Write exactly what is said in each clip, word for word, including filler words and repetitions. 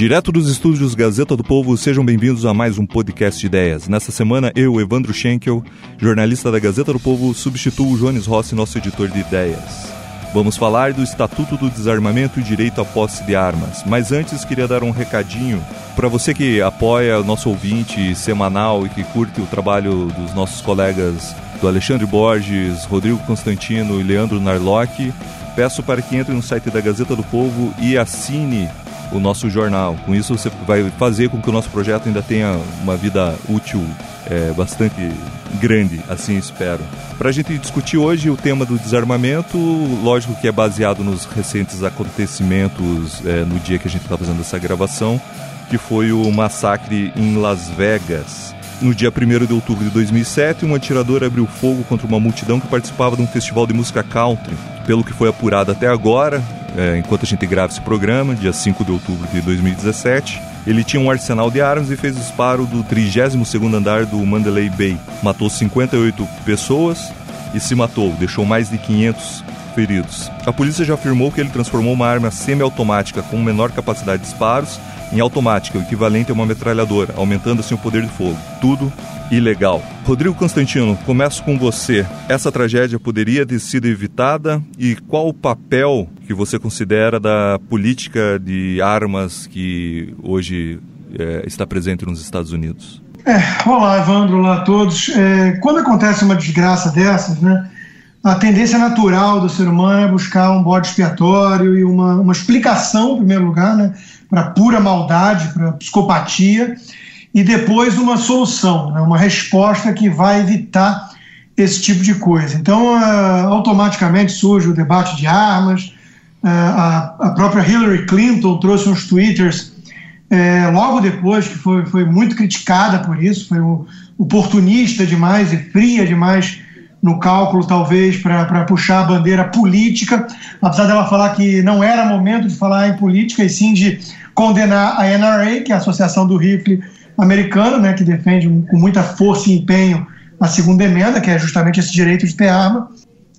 Direto dos estúdios Gazeta do Povo, sejam bem-vindos a mais um podcast de Ideias. Nessa semana, eu, Evandro Schenkel, jornalista da Gazeta do Povo, substituo o Jones Rossi, nosso editor de Ideias. Vamos falar do Estatuto do Desarmamento e direito à posse de armas. Mas antes, queria dar um recadinho para você que apoia o nosso ouvinte semanal e que curte o trabalho dos nossos colegas do Alexandre Borges, Rodrigo Constantino e Leandro Narloch. Peço para que entre no site da Gazeta do Povo e assine o nosso jornal. Com isso você vai fazer com que o nosso projeto ainda tenha uma vida útil é, bastante grande, assim espero. Para a gente discutir hoje o tema do desarmamento, lógico que é baseado nos recentes acontecimentos é, no dia que a gente está fazendo essa gravação, que foi o massacre em Las Vegas. No dia primeiro de outubro de dois mil e sete, um atirador abriu fogo contra uma multidão que participava de um festival de música country. Pelo que foi apurado até agora, é, enquanto a gente grava esse programa, dia cinco de outubro de dois mil e dezessete, ele tinha um arsenal de armas e fez o disparo do trigésimo segundo andar do Mandalay Bay. Matou cinquenta e oito pessoas e se matou, deixou mais de quinhentos feridos. A polícia já afirmou que ele transformou uma arma semiautomática com menor capacidade de disparos em automática, o equivalente a uma metralhadora, aumentando assim o poder de fogo. Tudo ilegal. Rodrigo Constantino, começo com você. Essa tragédia poderia ter sido evitada e qual o papel que você considera da política de armas que hoje é, está presente nos Estados Unidos? É, olá, Evandro, olá a todos. É, quando acontece uma desgraça dessas, né, a tendência natural do ser humano é buscar um bode expiatório e uma, uma explicação, em primeiro lugar, né, para pura maldade, para psicopatia, e depois uma solução, né, uma resposta que vai evitar esse tipo de coisa. Então, uh, automaticamente surge o debate de armas, uh, a, a própria Hillary Clinton trouxe uns twitters uh, logo depois, que foi, foi muito criticada por isso, foi um, oportunista demais e fria demais no cálculo, talvez, para puxar a bandeira política, apesar dela falar que não era momento de falar em política, e sim de condenar a N R A, que é a Associação do Rifle Americano, né, que defende com muita força e empenho a segunda emenda, que é justamente esse direito de ter arma.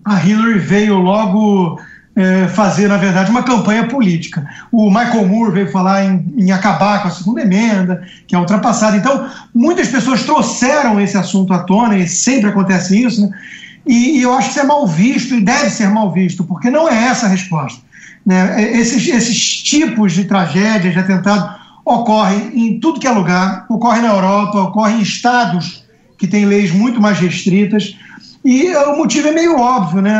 A Hillary veio logo é, fazer, na verdade, uma campanha política. O Michael Moore veio falar em, em acabar com a segunda emenda, que é ultrapassada. Então, muitas pessoas trouxeram esse assunto à tona, e sempre acontece isso, né? E, e eu acho que isso é mal visto, e deve ser mal visto, porque não é essa a resposta, né? Esses, esses tipos de tragédia, de atentado, ocorrem em tudo que é lugar, ocorre na Europa, ocorre em estados que têm leis muito mais restritas, e o motivo é meio óbvio, né?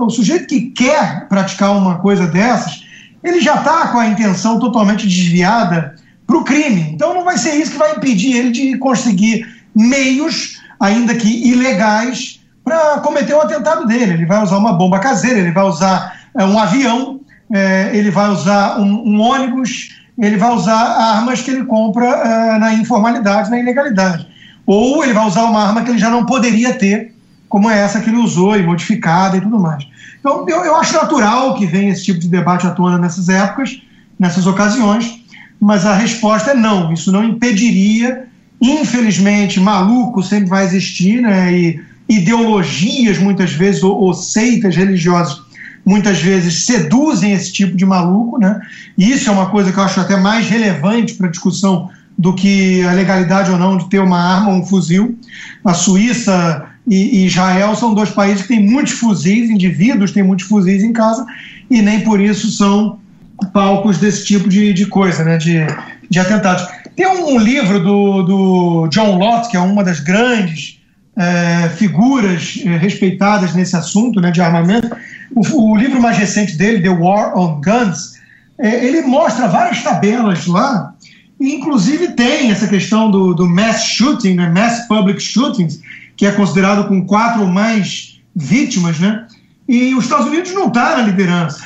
O sujeito que quer praticar uma coisa dessas, ele já está com a intenção totalmente desviada para o crime, então não vai ser isso que vai impedir ele de conseguir meios, ainda que ilegais, para cometer um atentado dele. Ele vai usar uma bomba caseira, ele vai usar um avião, ele vai usar um, um ônibus, ele vai usar armas que ele compra na informalidade, na ilegalidade, ou ele vai usar uma arma que ele já não poderia ter, como é essa que ele usou, e modificada e tudo mais. Então, eu, eu acho natural que venha esse tipo de debate à tona nessas épocas, nessas ocasiões, mas a resposta é não. Isso não impediria, infelizmente, maluco sempre vai existir, né? E ideologias, muitas vezes, ou, ou seitas religiosas, muitas vezes seduzem esse tipo de maluco, né? E isso é uma coisa que eu acho até mais relevante para a discussão do que a legalidade ou não de ter uma arma ou um fuzil. A Suíça e Israel são dois países que têm muitos fuzis, indivíduos têm muitos fuzis em casa, e nem por isso são palcos desse tipo de, de coisa, né? de, de atentados. Tem um livro do, do John Lott, que é uma das grandes é, figuras é, respeitadas nesse assunto, né, de armamento. O, o livro mais recente dele, The War on Guns, é, ele mostra várias tabelas lá, e inclusive tem essa questão do, do mass shooting, né, mass public shootings, que é considerado com quatro ou mais vítimas, né? E os Estados Unidos não está na liderança.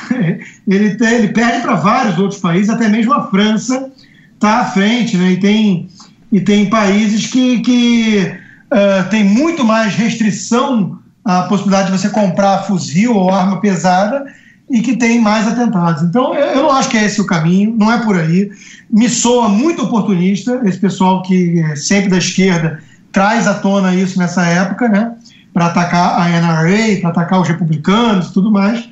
Ele, tem, ele perde para vários outros países, até mesmo a França está à frente, né? E tem, e tem países que, que uh, tem muito mais restrição à possibilidade de você comprar fuzil ou arma pesada, e que tem mais atentados. Então, eu não acho que é esse o caminho, não é por aí. Me soa muito oportunista esse pessoal que é sempre da esquerda, traz à tona isso nessa época, né, para atacar a N R A, para atacar os republicanos e tudo mais,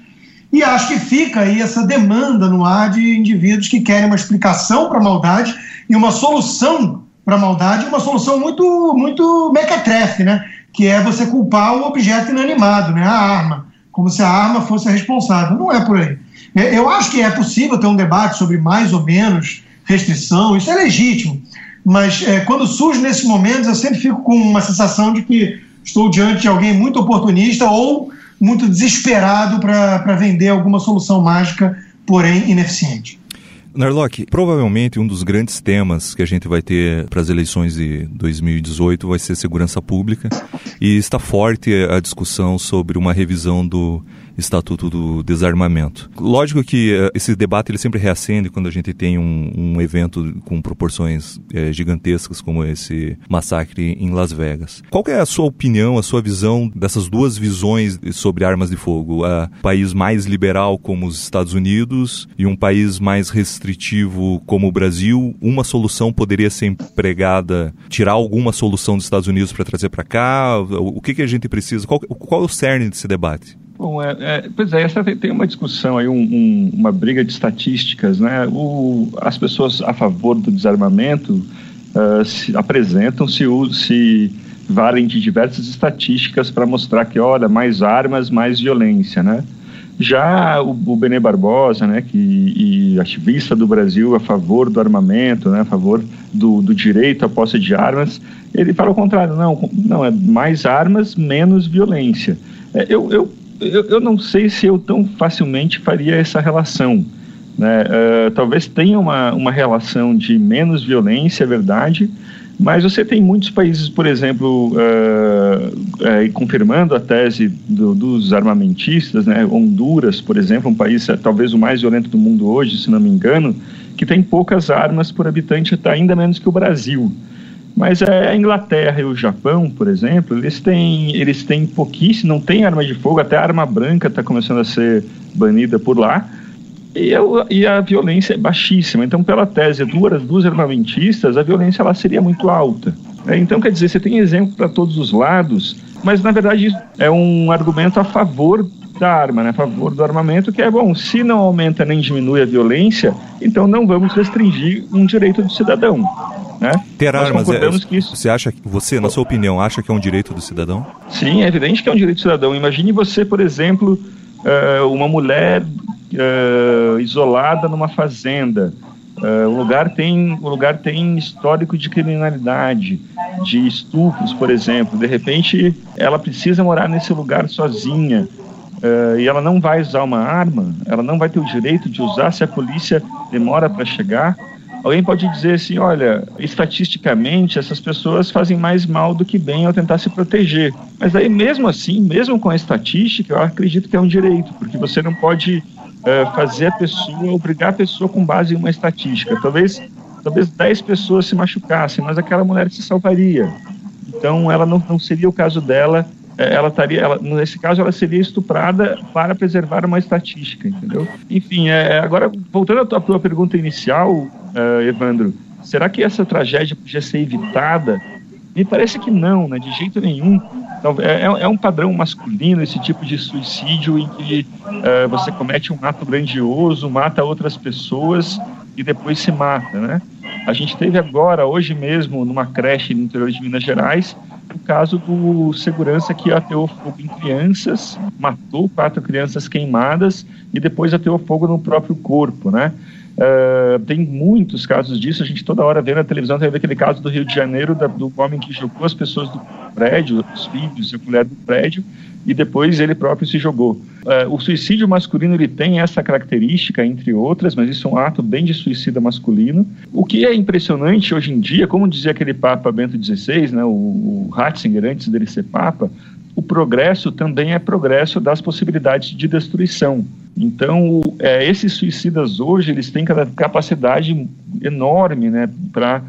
E acho que fica aí essa demanda no ar de indivíduos que querem uma explicação para a maldade e uma solução para a maldade, uma solução muito, muito mequetrefe, né? Que é você culpar o objeto inanimado, né? A arma, como se a arma fosse a responsável. Não é por aí. Eu acho que é possível ter um debate sobre mais ou menos restrição, isso é legítimo, mas é, quando surge nesses momentos eu sempre fico com uma sensação de que estou diante de alguém muito oportunista ou muito desesperado para vender alguma solução mágica, porém ineficiente. Narloch, provavelmente um dos grandes temas que a gente vai ter para as eleições de dois mil e dezoito vai ser segurança pública, e está forte a discussão sobre uma revisão do Estatuto do Desarmamento. Lógico que uh, esse debate ele sempre reacende quando a gente tem um, um evento com proporções é, gigantescas como esse massacre em Las Vegas. Qual é a sua opinião, a sua visão dessas duas visões sobre armas de fogo? Um país mais liberal como os Estados Unidos e um país mais restritivo como o Brasil. Uma solução poderia ser empregada, tirar alguma solução dos Estados Unidos para trazer para cá? O que, que a gente precisa? Qual, qual é o cerne desse debate? Bom, é, é, pois é, essa tem uma discussão aí, um, um, uma briga de estatísticas, né? O, as pessoas a favor do desarmamento uh, se, apresentam, se, se valem de diversas estatísticas para mostrar que, olha, mais armas, mais violência, né? Já o, o Benê Barbosa, né, que, e ativista do Brasil a favor do armamento, né, a favor do, do direito à posse de armas, ele fala o contrário, não, não é mais armas, menos violência. É, eu, eu Eu, eu não sei se eu tão facilmente faria essa relação, né? Uh, talvez tenha uma, uma relação de menos violência, é verdade, mas você tem muitos países, por exemplo, uh, uh, confirmando a tese do, dos armamentistas, né? Honduras, por exemplo, um país talvez o mais violento do mundo hoje, se não me engano, que tem poucas armas por habitante, tá ainda menos que o Brasil. Mas a Inglaterra e o Japão, por exemplo, eles têm, eles têm pouquíssimo, não tem arma de fogo, até a arma branca está começando a ser banida por lá, e a, e a violência é baixíssima. Então, pela tese duas dos armamentistas, a violência ela seria muito alta. Então, quer dizer, você tem exemplo para todos os lados, mas, na verdade, é um argumento a favor da arma, né? A favor do armamento, que é, bom, se não aumenta nem diminui a violência, então não vamos restringir um direito do cidadão. Né? Ter Nós armas, é, que isso... você acha, você, na sua opinião, acha que é um direito do cidadão? Sim, é evidente que é um direito do cidadão. Imagine você, por exemplo, uma mulher isolada numa fazenda. O lugar tem, o lugar tem histórico de criminalidade, de estupros, por exemplo. De repente, ela precisa morar nesse lugar sozinha. Uh, e ela não vai usar uma arma, ela não vai ter o direito de usar se a polícia demora para chegar. Alguém pode dizer assim, olha, estatisticamente essas pessoas fazem mais mal do que bem ao tentar se proteger. Mas aí mesmo assim, mesmo com a estatística, eu acredito que é um direito, porque você não pode uh, fazer a pessoa, obrigar a pessoa com base em uma estatística. Talvez, talvez dez pessoas se machucassem, mas aquela mulher se salvaria. Então ela não, não seria o caso dela... Ela estaria, ela, nesse caso, ela seria estuprada para preservar uma estatística, entendeu? Enfim, é, agora, voltando à tua, à tua pergunta inicial, uh, Evandro, será que essa tragédia podia ser evitada? Me parece que não, né? De jeito nenhum. Então, é, é um padrão masculino esse tipo de suicídio em que uh, você comete um ato grandioso, mata outras pessoas e depois se mata, né? A gente teve agora, hoje mesmo, numa creche no interior de Minas Gerais, o caso do segurança que ateou fogo em crianças, matou quatro crianças queimadas e depois ateou fogo no próprio corpo, né? Uh, tem muitos casos disso, a gente toda hora vê na televisão, tem aquele caso do Rio de Janeiro, da, do homem que jogou as pessoas do prédio, os filhos e a mulher do prédio, e depois ele próprio se jogou. Uh, o suicídio masculino, ele tem essa característica, entre outras, mas isso é um ato bem de suicida masculino. O que é impressionante hoje em dia, como dizia aquele Papa Bento Dezesseis, né, o, o Ratzinger, antes dele ser Papa, o progresso também é progresso das possibilidades de destruição. Então, é, esses suicidas hoje, eles têm capacidade enorme, né, para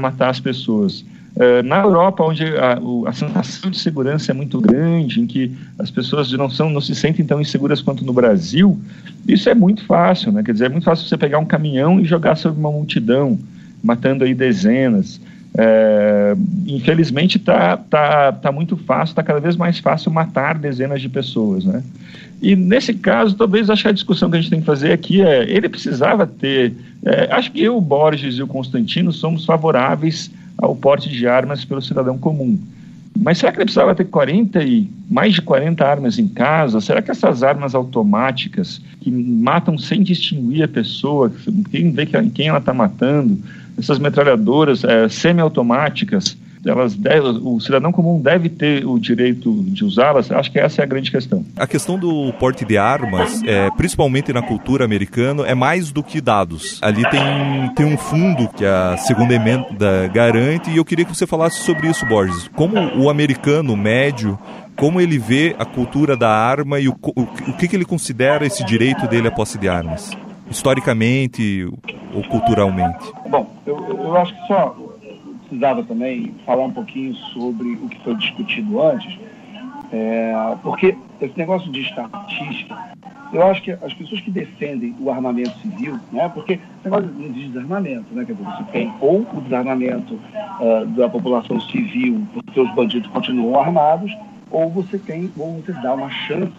matar as pessoas. Uh, na Europa, onde a, a sensação de segurança é muito grande, em que as pessoas não, são, não se sentem tão inseguras quanto no Brasil, isso é muito fácil, né? Quer dizer, é muito fácil você pegar um caminhão e jogar sobre uma multidão, matando aí dezenas. É, infelizmente está tá, tá muito fácil, está cada vez mais fácil matar dezenas de pessoas, né? E nesse caso, talvez acho que a discussão que a gente tem que fazer aqui é, ele precisava ter, é, acho que eu, o Borges e o Constantino somos favoráveis ao porte de armas pelo cidadão comum, mas será que ele precisava ter quarenta e mais de quarenta armas em casa? Será que essas armas automáticas que matam sem distinguir a pessoa, quem vê que, quem ela está matando, essas metralhadoras é, semiautomáticas, elas deve, o cidadão comum deve ter o direito de usá-las? Acho que essa é a grande questão. A questão do porte de armas, é, principalmente na cultura americana, é mais do que dados. Ali tem, tem um fundo que a segunda emenda garante, e eu queria que você falasse sobre isso, Borges. Como o americano médio, como ele vê a cultura da arma e o, o, o que, que ele considera esse direito dele à posse de armas? Historicamente ou culturalmente? Bom, eu, eu acho que só precisava também falar um pouquinho sobre o que foi discutido antes, é, porque esse negócio de estatística, eu acho que as pessoas que defendem o armamento civil, né, porque esse negócio de desarmamento, né, quer dizer, você tem ou o desarmamento uh, da população civil, porque os bandidos continuam armados, ou você tem, ou você dá uma chance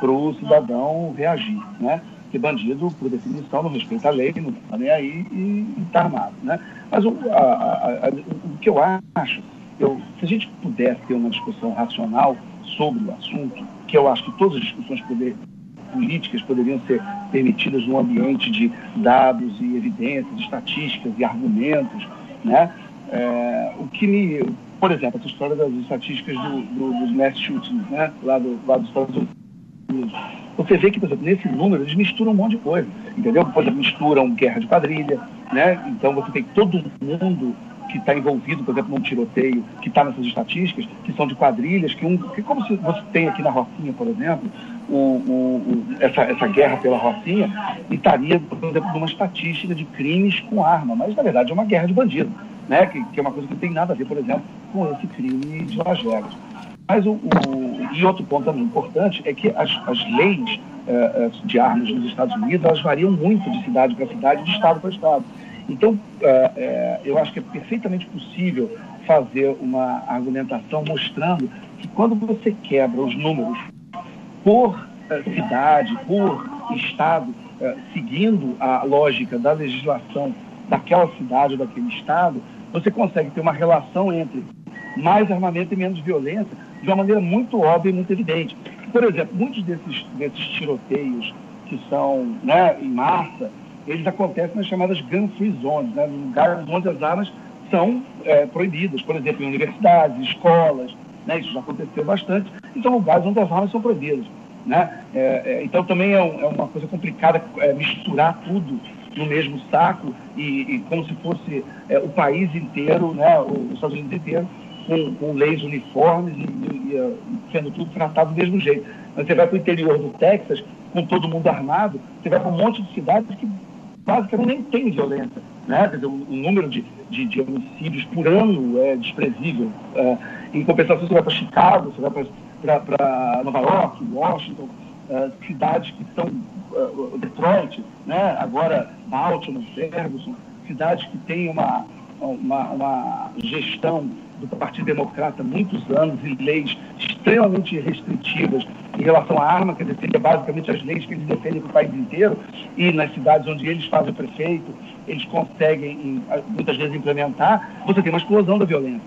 para o cidadão reagir, né? Que bandido, por definição, não respeita a lei, não está nem aí e está armado, né? Mas o, a, a, a, o que eu acho, eu, se a gente pudesse ter uma discussão racional sobre o assunto, que eu acho que todas as discussões poder, políticas poderiam ser permitidas num ambiente de dados e evidências, estatísticas e argumentos, né? É, o que me... Por exemplo, essa história das estatísticas do, do, dos mass shootings, né? Lá, do, lá dos Estados Unidos. Você vê que, por exemplo, nesse número eles misturam um monte de coisa, entendeu? Por exemplo, misturam guerra de quadrilha, né? Então você tem todo mundo que está envolvido, por exemplo, num tiroteio, que está nessas estatísticas, que são de quadrilhas, que um, que como se você tem aqui na Rocinha, por exemplo, o, o, o, essa, essa guerra pela Rocinha, e estaria, por exemplo, numa estatística de crimes com arma, mas na verdade é uma guerra de bandido, né? Que, que é uma coisa que não tem nada a ver, por exemplo, com esse crime de Las Vegas. Mas o, o, e outro ponto também importante é que as, as leis eh, de armas nos Estados Unidos, elas variam muito de cidade para cidade, de estado para estado. Então, eh, eh, eu acho que é perfeitamente possível fazer uma argumentação mostrando que quando você quebra os números por eh, cidade, por estado, eh, seguindo a lógica da legislação daquela cidade ou daquele estado, você consegue ter uma relação entre mais armamento e menos violência, de uma maneira muito óbvia e muito evidente. Por exemplo, muitos desses, desses tiroteios que são, né, em massa, eles acontecem nas chamadas gun-free zones, né, lugares onde as armas são é, proibidas, por exemplo, em universidades, escolas, né, isso já aconteceu bastante, e são lugares onde as armas são proibidas, né? É, é, então também é, um, é uma coisa complicada é, misturar tudo no mesmo saco, e, e como se fosse é, o país inteiro, né, os Estados Unidos inteiro, Com, com leis uniformes e, e, e sendo tudo tratado do mesmo jeito. Mas você vai para o interior do Texas, com todo mundo armado, você vai para um monte de cidades que basicamente nem tem violência, né? Quer dizer, o, o número de, de, de homicídios por ano é desprezível. É, em compensação, você vai para Chicago, você vai para, para Nova York, Washington, é, cidades que são... É, Detroit, né? Agora Baltimore, Ferguson, cidades que têm uma, uma, uma gestão do Partido Democrata há muitos anos e leis extremamente restritivas em relação à arma, que seria basicamente as leis que eles defendem para o país inteiro, e nas cidades onde eles fazem o prefeito, eles conseguem muitas vezes implementar, você tem uma explosão da violência.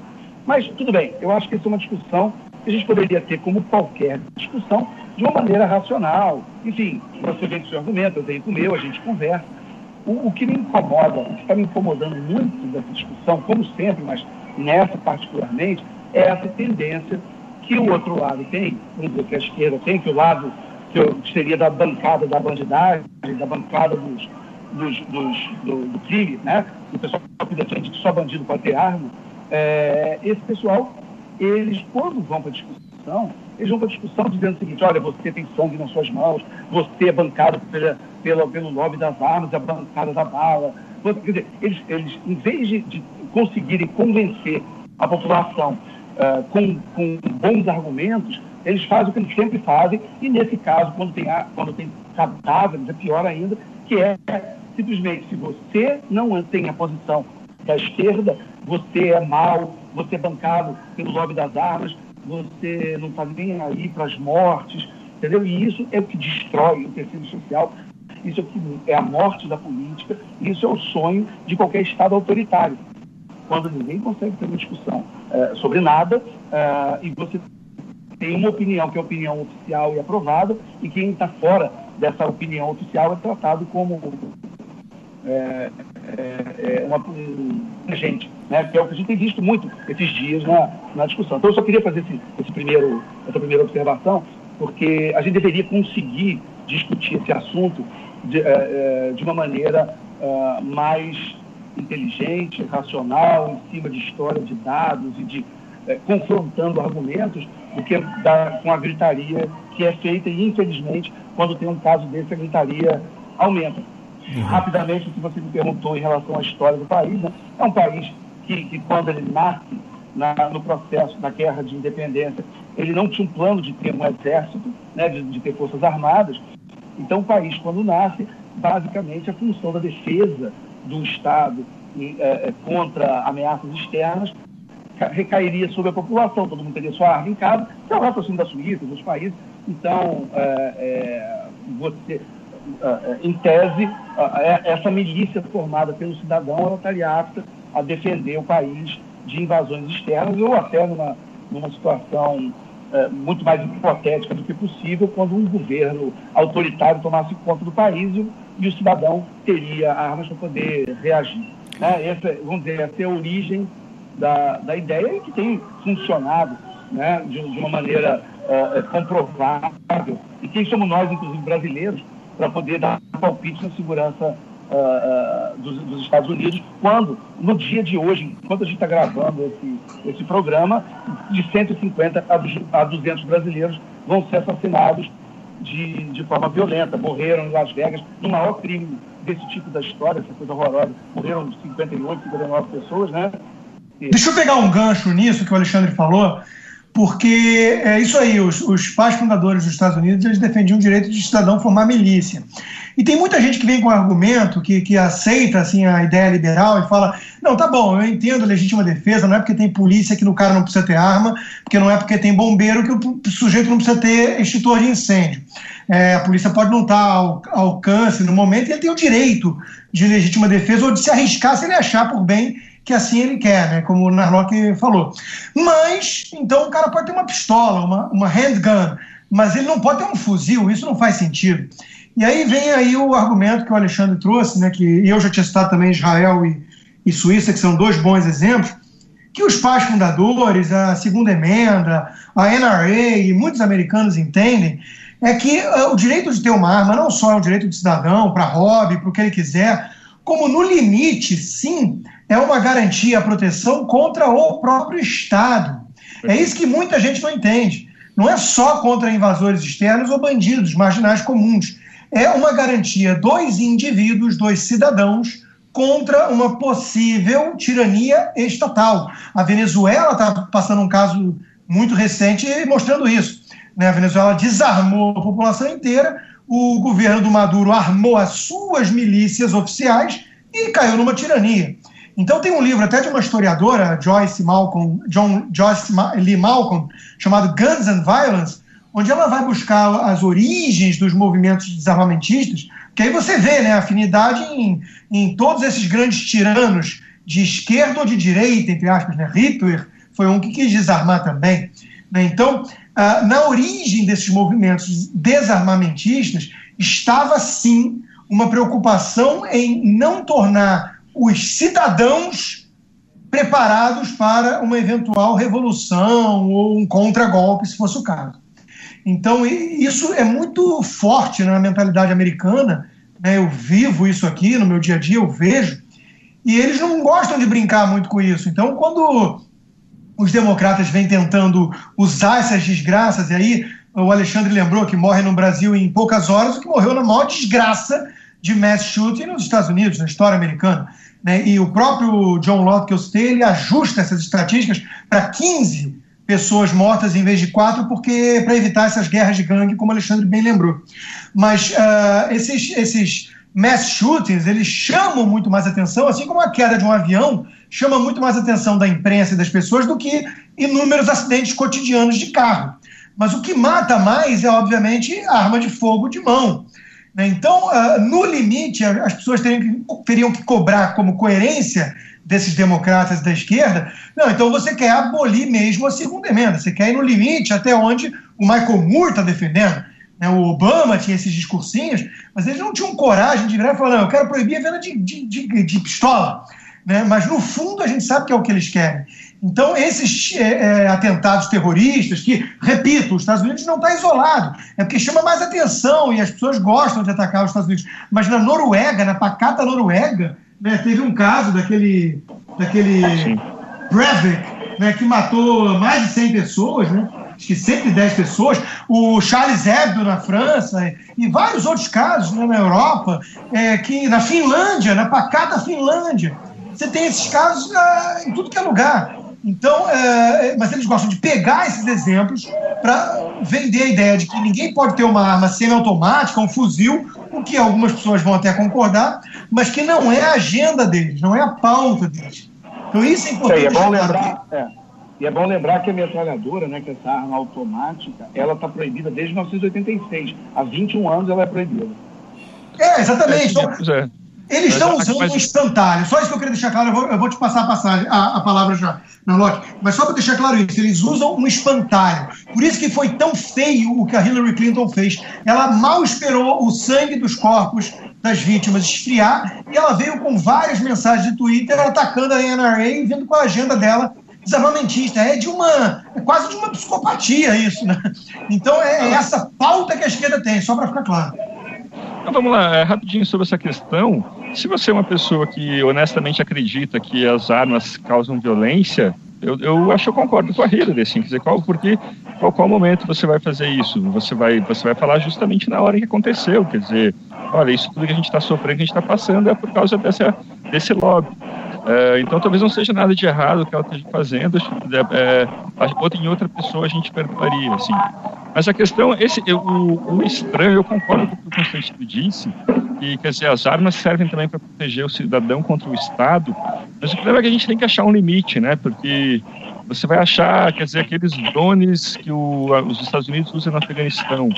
Mas tudo bem, eu acho que essa é uma discussão que a gente poderia ter, como qualquer discussão, de uma maneira racional. Enfim, você vem com o seu argumento, eu venho com o meu, a gente conversa. O, o que me incomoda, o que está me incomodando muito dessa discussão, como sempre, mas nessa particularmente, é essa tendência que o outro lado tem, vamos dizer, que a esquerda tem, que o lado que, eu, que seria da bancada da bandidagem, da bancada dos, dos, dos, do, do crime, né? O pessoal que defende que só bandido pode ter arma, é, esse pessoal, eles quando vão para a discussão, eles vão para a discussão dizendo o seguinte: olha, você tem sangue nas suas mãos, você é bancado pela, pela, pelo lobby das armas, é bancada da bala. Quer dizer, eles, eles em vez de, de conseguirem convencer a população uh, com, com bons argumentos, eles fazem o que eles sempre fazem, e nesse caso, quando tem, quando tem cadáveres, é pior ainda, que é simplesmente, se você não tem a posição da esquerda, você é mau, você é bancado pelo lobby das armas, você não está nem aí para as mortes, entendeu? E isso é o que destrói o tecido social, isso é, o que é a morte da política, isso é o sonho de qualquer Estado autoritário. Quando ninguém consegue ter uma discussão é, sobre nada é, e você tem uma opinião que é opinião oficial e aprovada, e quem está fora dessa opinião oficial é tratado como é, é, é uma, um gente, né? Que é o que a gente tem visto muito esses dias na, na discussão. Então eu só queria fazer esse, esse primeiro, essa primeira observação, porque a gente deveria conseguir discutir esse assunto de, é, de uma maneira é, mais inteligente, racional, em cima de história, de dados e de é, confrontando argumentos, do que da, com a gritaria que é feita, e infelizmente quando tem um caso desse a gritaria aumenta. Uhum. Rapidamente, o que você me perguntou em relação à história do país, né? É um país que, que quando ele nasce na, no processo da guerra de independência, ele não tinha um plano de ter um exército, né, de, de ter forças armadas. Então o país quando nasce, basicamente a função da defesa do Estado e, é, contra ameaças externas recairia sobre a população, todo mundo teria sua arma em casa, que é o raciocínio da Suíça, dos países. Então, é, é, você, é, em tese, é, essa milícia formada pelo cidadão, ela estaria apta a defender o país de invasões externas, ou até numa, numa situação é, muito mais hipotética do que possível, quando um governo autoritário tomasse conta do país e, e o cidadão teria armas para poder reagir. Né? Essa, vamos dizer, essa é a origem Da, da ideia, que tem funcionado, né, de, de uma maneira uh, comprovável. E quem somos nós, inclusive brasileiros, para poder dar palpite na segurança uh, uh, dos, dos Estados Unidos, quando, no dia de hoje, enquanto a gente está gravando esse, esse programa, de cento e cinquenta a duzentos brasileiros vão ser assassinados de, de forma violenta. Morreram em Las Vegas, no maior crime desse tipo da história, essa coisa horrorosa, morreram cinquenta e oito, cinquenta e nove pessoas, né? Deixa eu pegar um gancho nisso que o Alexandre falou, porque é isso aí, os, os pais fundadores dos Estados Unidos, eles defendiam o direito de cidadão formar milícia. E tem muita gente que vem com um argumento, que, que aceita assim, a ideia liberal e fala, não, tá bom, eu entendo a legítima defesa, não é porque tem polícia que no cara não precisa ter arma, porque não é porque tem bombeiro que o sujeito não precisa ter extintor de incêndio. É, a polícia pode não estar ao alcance no momento e ele tem o direito de legítima defesa ou de se arriscar se ele achar por bem que assim ele quer, né? Como o Narloch falou. Mas, então, o cara pode ter uma pistola, uma, uma handgun, mas ele não pode ter um fuzil, isso não faz sentido. E aí vem aí o argumento que o Alexandre trouxe, né? Que eu já tinha citado também Israel e, e Suíça, que são dois bons exemplos, que os pais fundadores, a Segunda Emenda, a N R A e muitos americanos entendem, é que o direito de ter uma arma não só é um direito de cidadão, para hobby, para o que ele quiser, como no limite, sim, é uma garantia à proteção contra o próprio Estado. É isso que muita gente não entende. Não é só contra invasores externos ou bandidos, marginais comuns. É uma garantia dos indivíduos, dos cidadãos, contra uma possível tirania estatal. A Venezuela está passando um caso muito recente mostrando isso. A Venezuela desarmou a população inteira, o governo do Maduro armou as suas milícias oficiais e caiu numa tirania. Então tem um livro até de uma historiadora, Joyce Malcolm, John, Joyce Malcolm, chamado Guns and Violence, onde ela vai buscar as origens dos movimentos desarmamentistas, que aí você vê, né, a afinidade em, em todos esses grandes tiranos de esquerda ou de direita, entre aspas, né? Hitler foi um que quis desarmar também. Né? Então, ah, na origem desses movimentos desarmamentistas estava, sim, uma preocupação em não tornar os cidadãos preparados para uma eventual revolução ou um contragolpe, se fosse o caso. Então, isso é muito forte na mentalidade americana, né? Eu vivo isso aqui no meu dia a dia, eu vejo, e eles não gostam de brincar muito com isso. Então, quando os democratas vêm tentando usar essas desgraças, e aí o Alexandre lembrou que morre no Brasil em poucas horas, o que morreu na maior desgraça de mass shooting nos Estados Unidos, na história americana. Né? E o próprio John Lott, que eu citei, ele ajusta essas estatísticas para quinze pessoas mortas em vez de quatro, porque para evitar essas guerras de gangue, como o Alexandre bem lembrou. Mas uh, esses, esses mass shootings, eles chamam muito mais atenção, assim como a queda de um avião chama muito mais a atenção da imprensa e das pessoas do que inúmeros acidentes cotidianos de carro. Mas o que mata mais é, obviamente, a arma de fogo de mão. Né? Então, uh, no limite, as pessoas teriam que, teriam que cobrar como coerência desses democratas da esquerda, não, então você quer abolir mesmo a segunda emenda, você quer ir no limite até onde o Michael Moore está defendendo. Né? O Obama tinha esses discursinhos, mas eles não tinham coragem de virar e falar, não, eu quero proibir a venda de, de, de, de pistola. Né? Mas, no fundo, a gente sabe que é o que eles querem. Então, esses é, é, atentados terroristas, que, repito, os Estados Unidos não está isolado, é porque chama mais atenção e as pessoas gostam de atacar os Estados Unidos. Mas na Noruega, na pacata Noruega, né, teve um caso daquele, daquele Breivik, né, que matou mais de cem pessoas, né? Acho que cento e dez pessoas, o Charles Hebdo na França e vários outros casos, né, na Europa, é, que, na Finlândia, na pacata Finlândia. Você tem esses casos ah, em tudo que é lugar. Então, é, mas eles gostam de pegar esses exemplos para vender a ideia de que ninguém pode ter uma arma semiautomática, um fuzil, o que algumas pessoas vão até concordar, mas que não é a agenda deles, não é a pauta deles. Então isso é importante. E é bom lembrar, é, e é bom lembrar que a metralhadora, né, que essa arma automática, ela está proibida desde mil novecentos e oitenta e seis. Há vinte e um anos ela é proibida. É, exatamente. É, é. Eles estão usando mas... um instantâneo. Só isso que eu queria deixar claro, eu vou, eu vou te passar a, passagem, a, a palavra já, Narloch. Mas só para deixar claro isso, eles usam um espantalho. Por isso que foi tão feio o que a Hillary Clinton fez. Ela mal esperou o sangue dos corpos das vítimas esfriar e ela veio com várias mensagens de Twitter atacando a N R A e vindo com a agenda dela desarmamentista. É de uma... É quase de uma psicopatia isso, né? Então é, é essa pauta que a esquerda tem, só para ficar claro. Então vamos lá, é, rapidinho sobre essa questão. Se você é uma pessoa que honestamente acredita que as armas causam violência, eu, eu acho que eu concordo com a Hillary, assim, quer dizer, qual, porque qual, qual momento você vai fazer isso? Você vai, você vai falar justamente na hora que aconteceu, quer dizer, olha, isso tudo que a gente está sofrendo, que a gente está passando é por causa dessa, desse lobby. É, então talvez não seja nada de errado que ela esteja fazendo, é, em outra pessoa a gente perdoaria, assim. Mas a questão, esse, eu, o, o estranho, eu concordo com o que o Constantino disse, que, quer dizer, as armas servem também para proteger o cidadão contra o Estado, mas o problema é que a gente tem que achar um limite, né, porque você vai achar, quer dizer, aqueles drones que o, os Estados Unidos usam no Afeganistão,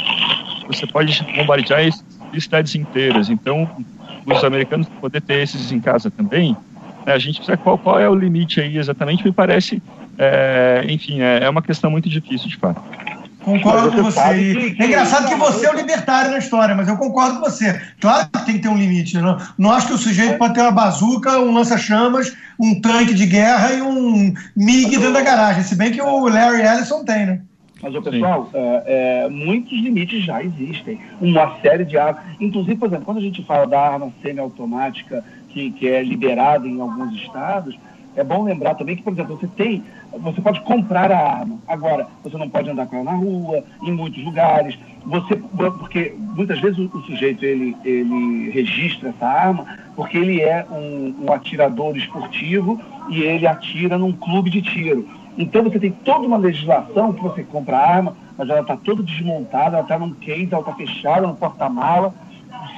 você pode bombardear cidades inteiras, então os americanos poder ter esses em casa também, né, a gente precisa, qual, qual é o limite aí exatamente, me parece, é, enfim, é, é uma questão muito difícil de fato. Concordo com você. É engraçado que você é o libertário na história, mas eu concordo com você. Claro que tem que ter um limite. Não, não acho que o sujeito pode ter uma bazuca, um lança-chamas, um tanque de guerra e um MiG dentro da garagem. Se bem que o Larry Ellison tem, né? Mas, pessoal, é, é, muitos limites já existem. Uma série de armas. Inclusive, por exemplo, quando a gente fala da arma semiautomática que, que é liberada em alguns estados... É bom lembrar também que, por exemplo, você tem, você pode comprar a arma. Agora, você não pode andar com ela na rua, em muitos lugares. Você, porque muitas vezes o, o sujeito ele, ele registra essa arma porque ele é um, um atirador esportivo e ele atira num clube de tiro. Então você tem toda uma legislação que você compra a arma, mas ela está toda desmontada, ela está num case, ela está fechada no porta-mala.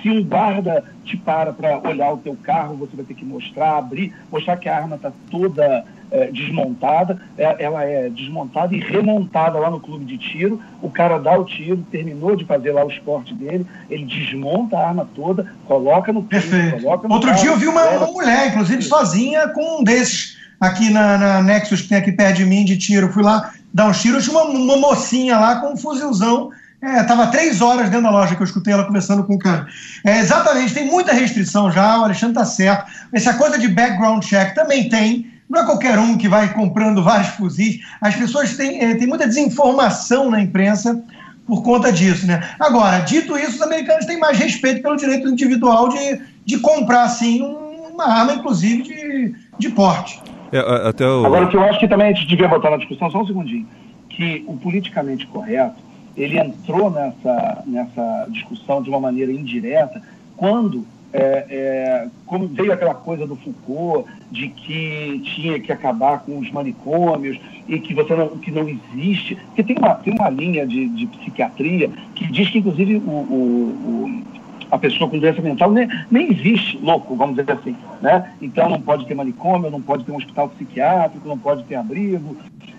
Se um guarda te para para olhar o teu carro, você vai ter que mostrar, abrir, mostrar que a arma está toda é, desmontada, é, ela é desmontada e remontada lá no clube de tiro, o cara dá o tiro, terminou de fazer lá o esporte dele, ele desmonta a arma toda, coloca no peito, coloca no Outro carro, dia eu vi uma, uma mulher, inclusive sozinha, com um desses aqui na, na Nexus que tem aqui perto de mim de tiro, fui lá dar uns tiros, uma, uma mocinha lá com um fuzilzão. É, estava três horas dentro da loja que eu escutei ela conversando com o cara. É, exatamente, tem muita restrição já, o Alexandre está certo. Essa coisa de background check também tem. Não é qualquer um que vai comprando vários fuzis. As pessoas têm, é, têm muita desinformação na imprensa por conta disso, né? Agora, dito isso, os americanos têm mais respeito pelo direito individual de, de comprar, sim, uma arma, inclusive, de, de porte. É, até o... Agora, o que eu acho que também a gente devia botar na discussão, só um segundinho, que o politicamente correto, ele entrou nessa, nessa discussão de uma maneira indireta quando, é, é, quando veio aquela coisa do Foucault de que tinha que acabar com os manicômios e que, você não, que não existe. Porque tem uma, tem uma linha de, de psiquiatria que diz que, inclusive, o, o, o, a pessoa com doença mental nem, nem existe louco, vamos dizer assim, né? Então não pode ter manicômio, não pode ter um hospital psiquiátrico, não pode ter abrigo.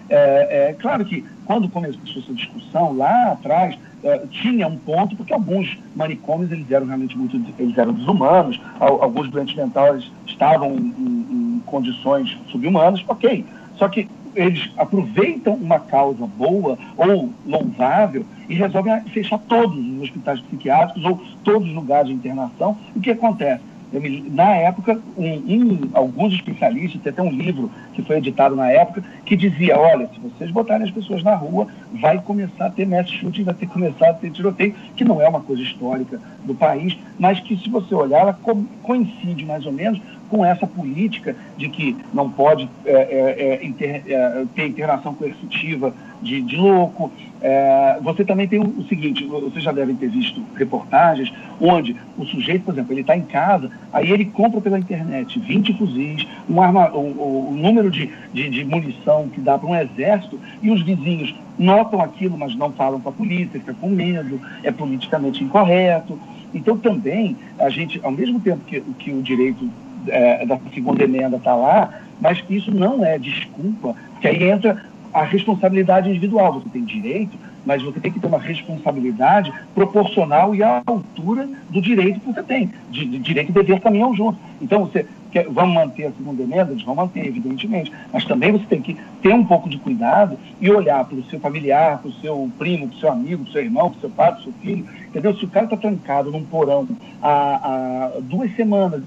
É, é claro que quando começou essa discussão lá atrás, é, tinha um ponto, porque alguns manicômios eles eram realmente muito, eles eram desumanos, alguns doentes mentais estavam em, em, em condições subhumanas, ok, só que eles aproveitam uma causa boa ou louvável e resolvem fechar todos os hospitais psiquiátricos ou todos os lugares de internação. O que acontece? Eu me, na época, um, um, alguns especialistas, tem até um livro que foi editado na época, que dizia, olha, se vocês botarem as pessoas na rua, vai começar a ter mass shooting, vai ter começar a ter tiroteio, que não é uma coisa histórica do país, mas que se você olhar, ela co coincide mais ou menos com essa política de que não pode é, é, é, inter, é, ter internação coercitiva de, de louco. É, você também tem o seguinte, vocês já devem ter visto reportagens onde o sujeito, por exemplo, ele está em casa, aí ele compra pela internet vinte fuzis, um arma, um, um número de, de, de munição que dá para um exército, e os vizinhos notam aquilo, mas não falam para a polícia, fica com medo, é politicamente incorreto. Então também a gente, ao mesmo tempo que, que o direito é, da segunda emenda está lá, mas que isso não é desculpa, que aí entra a responsabilidade individual. Você tem direito, mas você tem que ter uma responsabilidade proporcional e à altura do direito que você tem. De, de direito e dever caminham juntos. Então, você quer, vamos manter a segunda emenda? Eles vão manter, evidentemente. Mas também você tem que ter um pouco de cuidado e olhar para o seu familiar, para o seu primo, para o seu amigo, para o seu irmão, para o seu pai, para o seu filho. Entendeu? Se o cara está trancado num porão há, há duas semanas,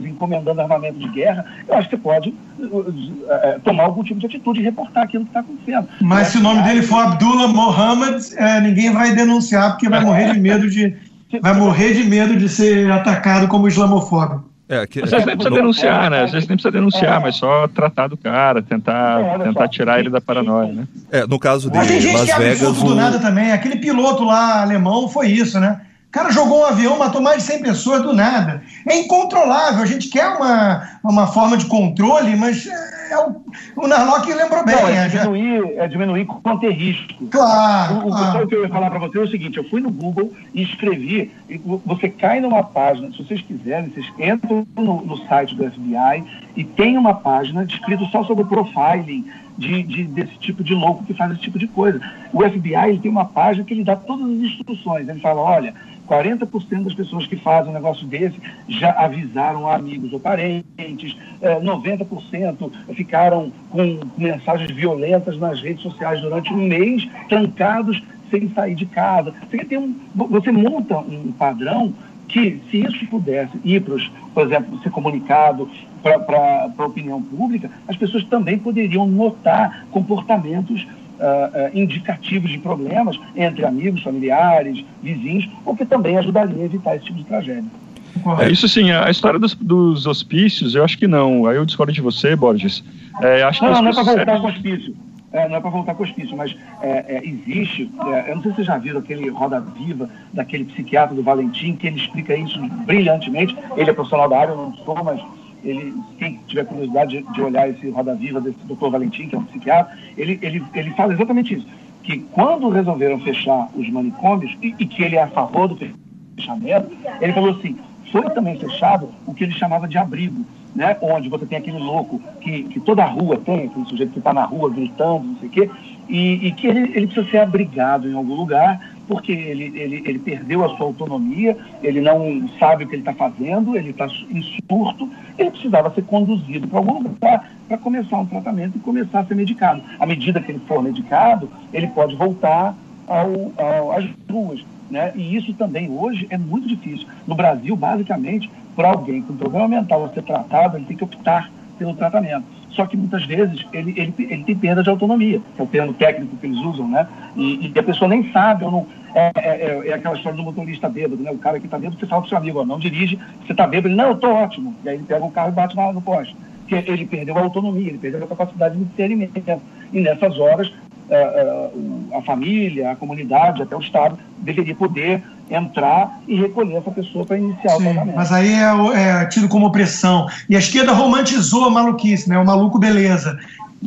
encomendando armamento de guerra, eu acho que você pode é, tomar algum tipo de atitude e reportar aquilo que está acontecendo. Mas é, se o nome dele for Abdullah Mohammed, é, ninguém vai denunciar, porque vai morrer de medo de, vai morrer de, medo de ser atacado como islamofóbico. É, que, vocês nem precisam denunciar, né? Vocês nem precisam denunciar, é. mas só tratar do cara, tentar, é, tentar tirar ele da paranoia, né? É, no caso dele, mas tem gente Las que é Vegas, absurdo o... do nada também. Aquele piloto lá alemão foi isso, né? O cara jogou um avião, matou mais de cem pessoas do nada. É incontrolável, a gente quer uma, uma forma de controle, mas é, é o, o Narloch lembrou bem. Não, é, diminuir, é diminuir conter risco. Claro. O, claro. O que eu ia falar para você é o seguinte, eu fui no Google e escrevi, e você cai numa página, se vocês quiserem, vocês entram no, no site do F B I e tem uma página escrita só sobre profiling, De, de, desse tipo de louco que faz esse tipo de coisa. O F B I ele tem uma página que ele dá todas as instruções. Ele fala, olha, quarenta por cento das pessoas que fazem um negócio desse já avisaram amigos ou parentes, eh, noventa por cento ficaram com mensagens violentas nas redes sociais durante um mês, trancados sem sair de casa. Você, tem um, você monta um padrão que, se isso pudesse ir, para os, por exemplo, ser comunicado para a opinião pública, as pessoas também poderiam notar comportamentos uh, uh, indicativos de problemas entre amigos, familiares, vizinhos, o que também ajudaria a evitar esse tipo de tragédia. É, isso sim, a história dos, dos hospícios, eu acho que não. Aí eu discordo de você, Borges. É, acho que não, não é para voltar com o hospício. É, não é para voltar com o hospício, mas é, é, existe, é, eu não sei se vocês já viram aquele Roda Viva, daquele psiquiatra do Valentim, que ele explica isso brilhantemente. Ele é profissional da área, eu não sou, mas ele, quem tiver curiosidade de, de olhar esse Roda Viva desse doutor Valentim, que é um psiquiatra, ele, ele, ele fala exatamente isso, que quando resolveram fechar os manicômios, e, e que ele é a favor do fechamento, ele falou assim, foi também fechado o que ele chamava de abrigo, né, onde você tem aquele louco que, que toda a rua tem, aquele sujeito que está na rua gritando, não sei o quê, e, e que ele, ele precisa ser abrigado em algum lugar, porque ele, ele, ele perdeu a sua autonomia, ele não sabe o que ele está fazendo, ele está em surto, ele precisava ser conduzido para algum lugar para começar um tratamento e começar a ser medicado. À medida que ele for medicado, ele pode voltar ao, ao, às ruas. Né? E isso também hoje é muito difícil. No Brasil, basicamente, para alguém com problema mental ser tratado, ele tem que optar pelo tratamento. Só que muitas vezes ele, ele, ele tem perda de autonomia, que é o termo técnico que eles usam, né? E, e a pessoa nem sabe, ou não, é, é, é aquela história do motorista bêbado, né? O cara que está bêbado, você fala para o seu amigo, ó, não dirige, você está bêbado, ele, não, eu estou ótimo. E aí ele pega o carro e bate na, no poste. Porque ele perdeu a autonomia, ele perdeu a capacidade de discernimento. E nessas horas, a família, a comunidade, até o Estado, deveria poder entrar e recolher essa pessoa para iniciar Sim, o tratamento. Mas aí é, é tido como opressão. E a esquerda romantizou a maluquice, né? O maluco beleza.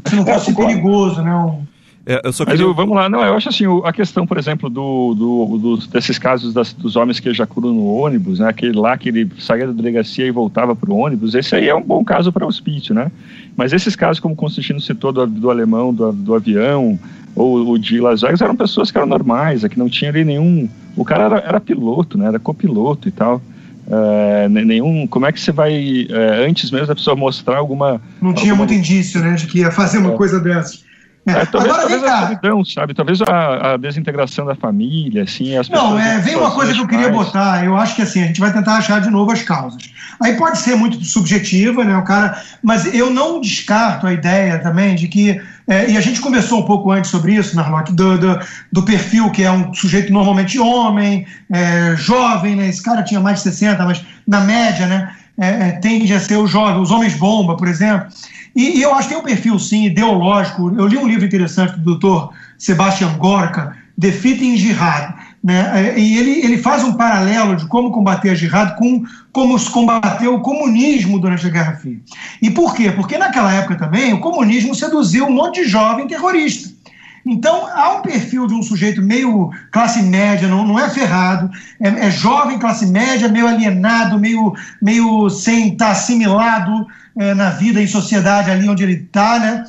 Se não fosse é, perigoso, né? Um... É, eu só queria... Mas eu, vamos lá, não, eu acho assim, a questão, por exemplo, do, do, dos, desses casos das, dos homens que ejaculam no ônibus, né, aquele lá que ele saía da delegacia e voltava para o ônibus, esse aí é um bom caso para hospício, né? Mas esses casos, como o Constantino citou, do, do alemão, do, do avião, ou, ou de Las Vegas, eram pessoas que eram normais, é que não tinha ali nenhum... O cara era, era piloto, né, era copiloto e tal... Uh, nenhum, como é que você vai uh, antes mesmo da pessoa mostrar alguma não tinha alguma... muito indício, né, de que ia fazer uma é. coisa dessa é. É, talvez, Agora, talvez a solidão, sabe, talvez a, a desintegração da família, assim, as não, é, vem uma coisa que eu queria botar, eu acho que assim, a gente vai tentar achar de novo as causas, aí pode ser muito subjetiva, né, o cara, mas eu não descarto a ideia também de que é, e a gente conversou um pouco antes sobre isso, Narloch, do, do, do perfil que é um sujeito normalmente homem, é, jovem, né? Esse cara tinha mais de sessenta, mas na média, né, é, tende a ser o jovem, os homens bomba, por exemplo. E, e eu acho que tem um perfil, sim, ideológico. Eu li um livro interessante do doutor Sebastian Gorka, The Fighting Jihad, né? E ele, ele faz um paralelo de como combater a jihad com como se combateu o comunismo durante a Guerra Fria. E por quê? Porque naquela época também o comunismo seduziu um monte de jovem terrorista. Então há um perfil de um sujeito meio classe média, não, não é ferrado, é, é jovem, classe média, meio alienado, meio, meio sem estar assimilado é, na vida e sociedade ali onde ele está, né?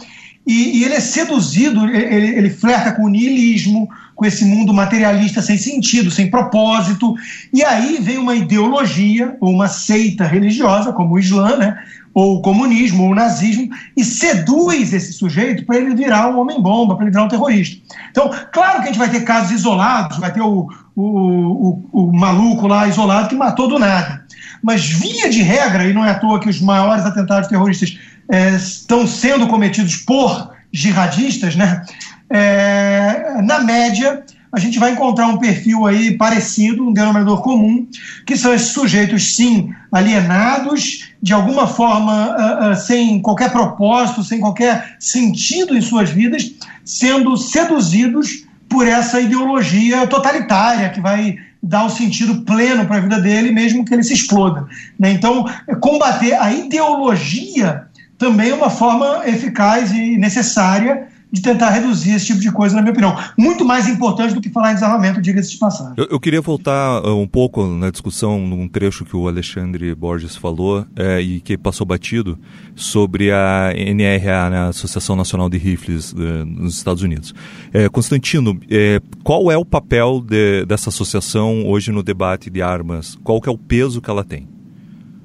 E, e ele é seduzido, ele, ele flerta com o niilismo, com esse mundo materialista sem sentido, sem propósito, e aí vem uma ideologia ou uma seita religiosa, como o Islã, né? Ou o comunismo, ou o nazismo, e seduz esse sujeito para ele virar um homem-bomba, para ele virar um terrorista. Então, claro que a gente vai ter casos isolados, vai ter o, o, o, o maluco lá isolado que matou do nada, mas via de regra, e não é à toa que os maiores atentados terroristas é, estão sendo cometidos por jihadistas, né? É, na média, a gente vai encontrar um perfil aí parecido, um denominador comum, que são esses sujeitos, sim, alienados, de alguma forma uh, uh, sem qualquer propósito, sem qualquer sentido em suas vidas, sendo seduzidos por essa ideologia totalitária que vai dar um sentido pleno para a vida dele, mesmo que ele se exploda, né? Então, combater a ideologia também é uma forma eficaz e necessária de tentar reduzir esse tipo de coisa, na minha opinião. Muito mais importante do que falar em desarmamento, diga-se de passagem. Eu, eu queria voltar uh, um pouco na discussão, num trecho que o Alexandre Borges falou é, e que passou batido, sobre a N R A, né, a Associação Nacional de Rifles uh, nos Estados Unidos. É, Constantino, é, qual é o papel de, dessa associação hoje no debate de armas? Qual que é o peso que ela tem?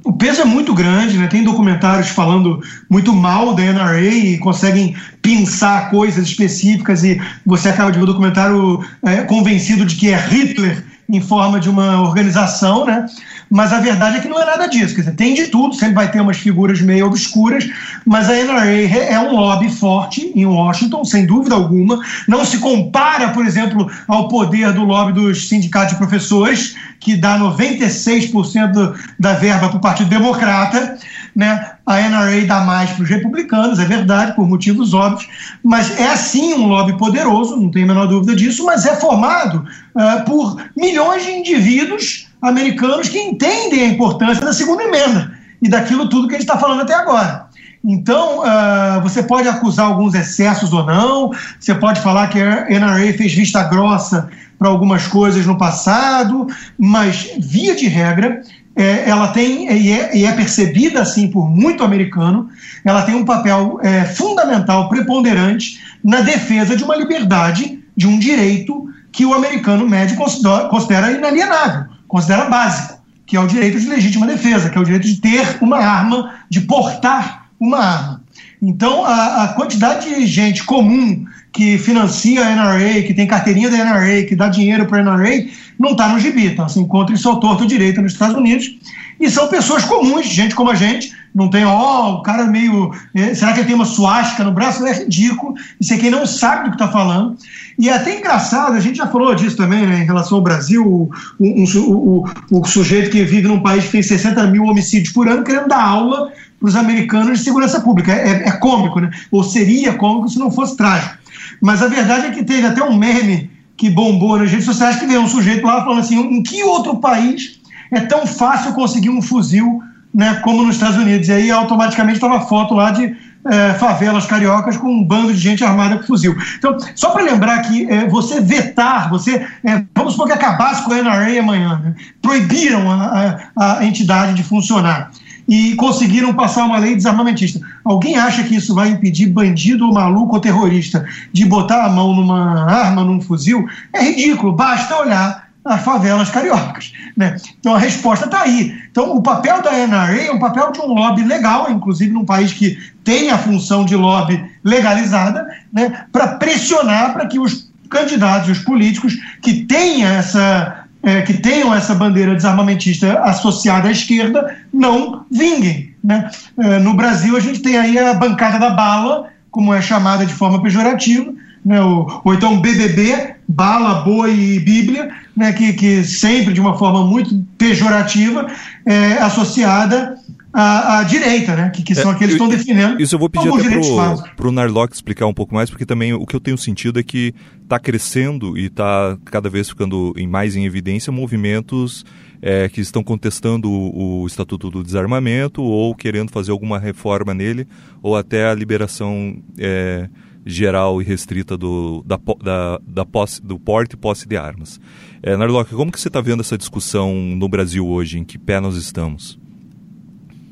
O peso é muito grande, né? Tem documentários falando muito mal da N R A e conseguem pinçar coisas específicas e você acaba de ver um documentário é, convencido de que é Hitler em forma de uma organização, né? Mas a verdade é que não é nada disso. Quer dizer, tem de tudo, sempre vai ter umas figuras meio obscuras, mas a N R A é um lobby forte em Washington, sem dúvida alguma. Não se compara, por exemplo, ao poder do lobby dos sindicatos de professores, que dá noventa e seis por cento da verba para o Partido Democrata, né? A N R A dá mais para os republicanos, é verdade, por motivos óbvios, mas é sim um lobby poderoso, não tem a menor dúvida disso, mas é formado uh, por milhões de indivíduos americanos que entendem a importância da segunda emenda e daquilo tudo que a gente está falando até agora. Então, uh, você pode acusar alguns excessos ou não, você pode falar que a N R A fez vista grossa para algumas coisas no passado, mas via de regra, É, ela tem, e é, e é percebida assim por muito americano, ela tem um papel é, fundamental, preponderante, na defesa de uma liberdade, de um direito que o americano médio considera, considera inalienável, considera básico, que é o direito de legítima defesa, que é o direito de ter uma arma, de portar uma arma. Então, a, a quantidade de gente comum que financia a N R A, que tem carteirinha da N R A, que dá dinheiro para a N R A, não está no gibi, então se encontra isso ao torto direito nos Estados Unidos, e são pessoas comuns, gente como a gente, não tem, ó, oh, o cara meio, será que ele tem uma suástica no braço? É ridículo, isso é quem não sabe do que está falando, e é até engraçado, a gente já falou disso também, né, em relação ao Brasil, o, um, o, o, o sujeito que vive num país que tem sessenta mil homicídios por ano, querendo dar aula para os americanos de segurança pública, é, é cômico, né, ou seria cômico se não fosse trágico, mas a verdade é que teve até um meme que bombou nas redes sociais, que veio um sujeito lá falando assim, em que outro país é tão fácil conseguir um fuzil, né, como nos Estados Unidos? E aí automaticamente estava a foto lá de é, favelas cariocas com um bando de gente armada com fuzil. Então, só para lembrar que é, você vetar, você, é, vamos supor que acabasse com a N R A amanhã, né? Proibiram a, a, a entidade de funcionar e conseguiram passar uma lei desarmamentista. Alguém acha que isso vai impedir bandido ou maluco ou terrorista de botar a mão numa arma, num fuzil? É ridículo, basta olhar as favelas cariocas, né? Então a resposta está aí. Então o papel da N R A é um papel de um lobby legal, inclusive num país que tem a função de lobby legalizada, né? Para pressionar para que os candidatos, os políticos que tenham essa... É, que tenham essa bandeira desarmamentista associada à esquerda, não vinguem, né? É, no Brasil, a gente tem aí a bancada da bala, como é chamada de forma pejorativa, né? ou, ou então B B B, bala, boi e bíblia, né? que, que sempre de uma forma muito pejorativa é associada à, à direita, né? que, que são é, aqueles que estão defendendo. Isso eu vou pedir até para o Narloch explicar um pouco mais, porque também o que eu tenho sentido é que está crescendo e está cada vez ficando em mais em evidência movimentos é, que estão contestando o, o Estatuto do Desarmamento ou querendo fazer alguma reforma nele ou até a liberação é, geral e restrita do, da, da, da posse, do porte e posse de armas. É, Narloch, como que você está vendo essa discussão no Brasil hoje? Em que pé nós estamos?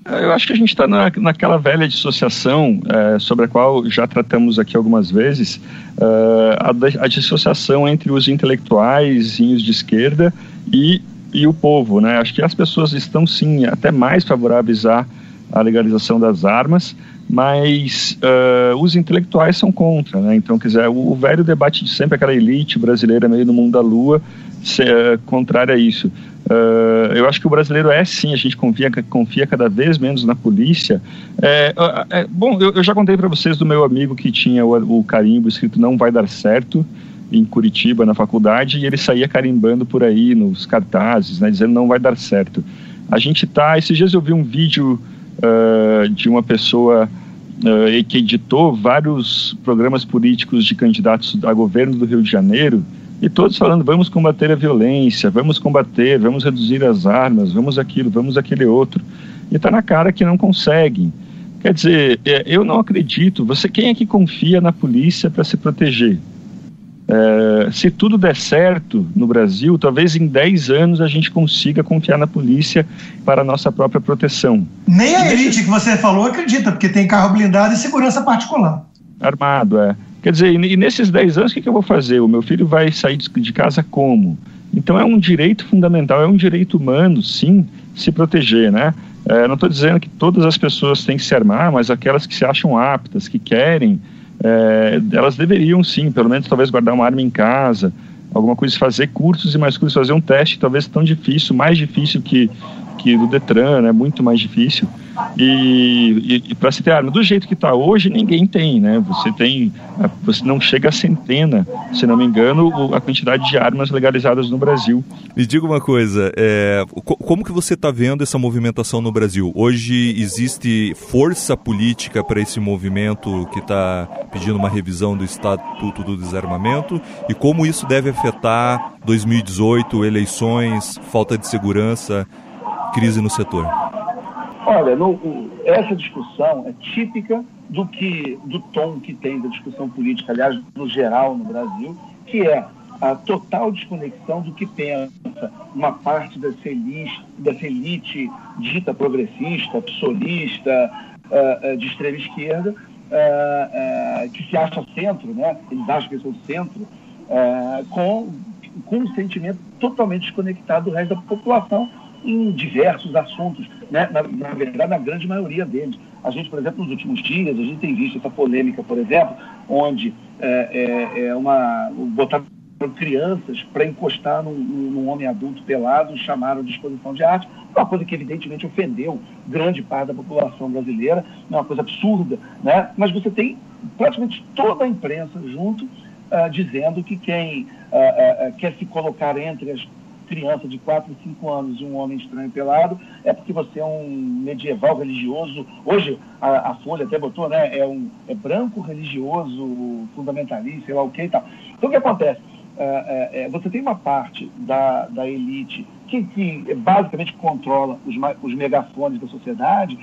Eu acho que a gente está na, naquela velha dissociação é, sobre a qual já tratamos aqui algumas vezes, é, a, a dissociação entre os intelectuais e os de esquerda e, e o povo, né? Acho que as pessoas estão sim até mais favoráveis à, à legalização das armas, mas uh, os intelectuais são contra, né? Então, quer dizer, o, o velho debate de sempre, aquela elite brasileira meio no mundo da lua, se, uh, contrária a isso. Uh, eu acho que o brasileiro é sim, a gente confia, confia cada vez menos na polícia. É, é, bom, eu, eu já contei para vocês do meu amigo que tinha o, o carimbo escrito "Não vai dar certo", em Curitiba, na faculdade, e ele saía carimbando por aí nos cartazes, né, dizendo "não vai dar certo". A gente tá... Esses dias eu vi um vídeo Uh, de uma pessoa uh, que editou vários programas políticos de candidatos a governo do Rio de Janeiro, e todos falando: vamos combater a violência, vamos combater, vamos reduzir as armas, vamos aquilo, vamos aquele outro. E está na cara que não conseguem. Quer dizer, eu não acredito. Você, quem é que confia na polícia para se proteger? Uh, se tudo der certo no Brasil, talvez em dez anos a gente consiga confiar na polícia para a nossa própria proteção. Nem a elite que você falou acredita, porque tem carro blindado e segurança particular. Armado, é. Quer dizer, e nesses dez anos o que, que eu vou fazer? O meu filho vai sair de casa como? Então é um direito fundamental, é um direito humano, sim, se proteger, né? Uh, não estou dizendo que todas as pessoas têm que se armar, mas aquelas que se acham aptas, que querem... É, elas deveriam sim, pelo menos talvez guardar uma arma em casa, alguma coisa, fazer cursos e mais cursos, fazer um teste talvez tão difícil, mais difícil que, que do Detran, né? Muito mais difícil, e, e, e para se ter arma, do jeito que está hoje ninguém tem, né? Você tem, você não chega a centena, se não me engano, a quantidade de armas legalizadas no Brasil. Me diga uma coisa, é, como que você está vendo essa movimentação no Brasil? Hoje existe força política para esse movimento que está pedindo uma revisão do Estatuto do Desarmamento, e como isso deve afetar dois mil e dezoito, eleições, falta de segurança, crise no setor? Olha, no, essa discussão é típica do, que, do tom que tem da discussão política, aliás, no geral no Brasil, que é a total desconexão do que pensa uma parte dessa elite, dessa elite dita progressista, psolista, uh, uh, de extrema esquerda, uh, uh, que se acha centro, né? Eles acham que são centro, uh, com, com um sentimento totalmente desconectado do resto da população, em diversos assuntos, né? na, na verdade, na grande maioria deles. A gente, por exemplo, nos últimos dias, a gente tem visto essa polêmica, por exemplo, onde é, é, é uma, botaram crianças para encostar num, num homem adulto pelado, chamaram de exposição de arte, uma coisa que evidentemente ofendeu grande parte da população brasileira, uma coisa absurda, né? Mas você tem praticamente toda a imprensa junto, uh, dizendo que quem uh, uh, quer se colocar entre as criança de quatro, cinco anos e um homem estranho pelado, é porque você é um medieval religioso. Hoje, a, a Folha até botou, né? É um é branco religioso, fundamentalista, sei lá o que e tal. Então, o que acontece? É, é, você tem uma parte da, da elite que, que basicamente controla os, os megafones da sociedade,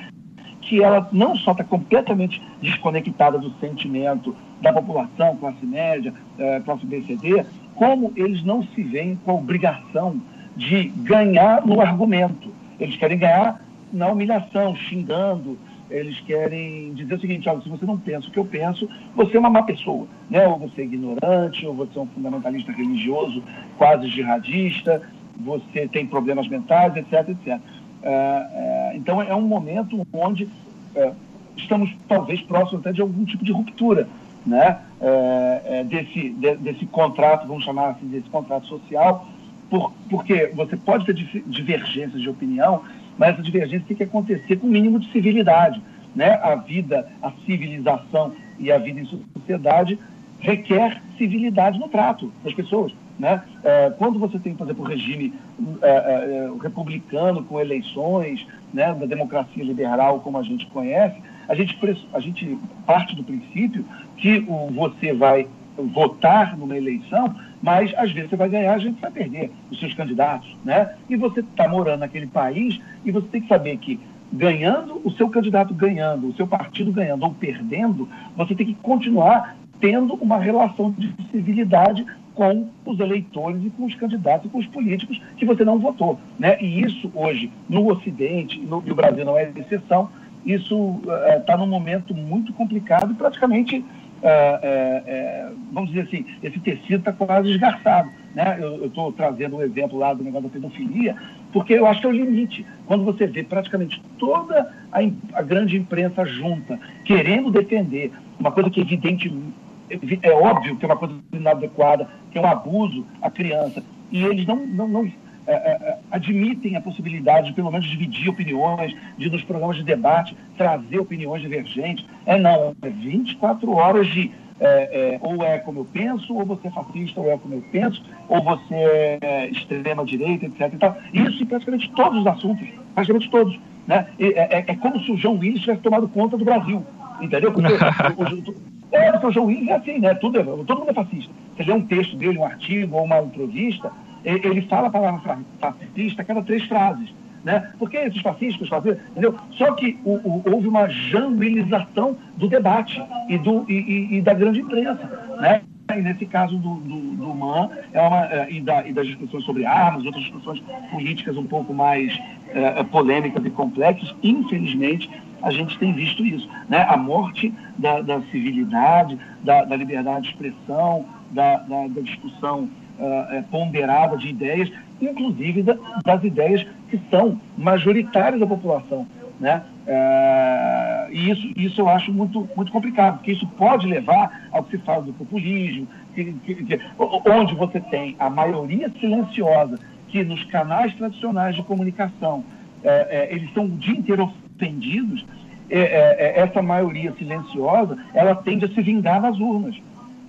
que ela não só está completamente desconectada do sentimento da população, classe média, eh, classe B C D, como eles não se veem com a obrigação de ganhar no argumento. Eles querem ganhar na humilhação, xingando. Eles querem dizer o seguinte: olha, se você não pensa o que eu penso, você é uma má pessoa, né? Ou você é ignorante, ou você é um fundamentalista religioso, quase jihadista, você tem problemas mentais, etc, etcétera. Uh, uh, então é um momento onde uh, estamos talvez próximos até de algum tipo de ruptura, né? uh, uh, desse, de, desse contrato, vamos chamar assim, desse contrato social, por, porque você pode ter divergências de opinião, mas essa divergência tem que acontecer com o mínimo de civilidade, né? A vida, a civilização e a vida em sociedade requer civilidade no trato das pessoas, né? É, quando você tem, por exemplo, o regime é, é, republicano com eleições, né, da democracia liberal como a gente conhece, a gente, a gente parte do princípio que o, você vai votar numa eleição, mas às vezes você vai ganhar, a gente vai perder os seus candidatos, né? E você está morando naquele país e você tem que saber que ganhando, o seu candidato ganhando, o seu partido ganhando ou perdendo, você tem que continuar tendo uma relação de civilidade com os eleitores e com os candidatos e com os políticos que você não votou, né? E isso hoje, no Ocidente, no, e o Brasil não é exceção, isso está uh, num momento muito complicado e praticamente... É, é, vamos dizer assim, esse tecido está quase esgarçado, né? Eu estou trazendo um exemplo lá do negócio da pedofilia, porque eu acho que é o limite. Quando você vê praticamente toda a, a grande imprensa junta querendo defender uma coisa que evidentemente é óbvio que é uma coisa inadequada, que é um abuso à criança, e eles não, não, não é, é, admitem a possibilidade de pelo menos dividir opiniões, de nos programas de debate trazer opiniões divergentes. É não, é vinte e quatro horas de é, é, ou é como eu penso, ou você é fascista, ou é como eu penso, ou você é extrema-direita, etcétera. Então, isso em praticamente todos os assuntos, praticamente todos, né? É, é, é como se o João Willis tivesse tomado conta do Brasil, entendeu? Porque o, o, é, o João Willis é assim, né? Tudo, todo mundo é fascista. Você lê um texto dele, um artigo ou uma entrevista, ele fala a palavra fascista a cada três frases, né? Porque esses fascistas, fascistas, entendeu? Só que o, o, houve uma jambilização do debate e, do, e, e, e da grande imprensa, né? E nesse caso do, do, do M A N é uma, é, e, da, e das discussões sobre armas, outras discussões políticas um pouco mais é, polêmicas e complexas, infelizmente a gente tem visto isso, né? A morte da, da civilidade, da, da liberdade de expressão, da, da, da discussão Uh, ponderada de ideias, inclusive da, das ideias que são majoritárias da população, né? Uh, e isso, isso eu acho muito, muito complicado, porque isso pode levar ao que se fala do populismo, que, que, que, onde você tem a maioria silenciosa, que nos canais tradicionais de comunicação, é, é, eles são o dia inteiro ofendidos, é, é, essa maioria silenciosa, ela tende a se vingar nas urnas.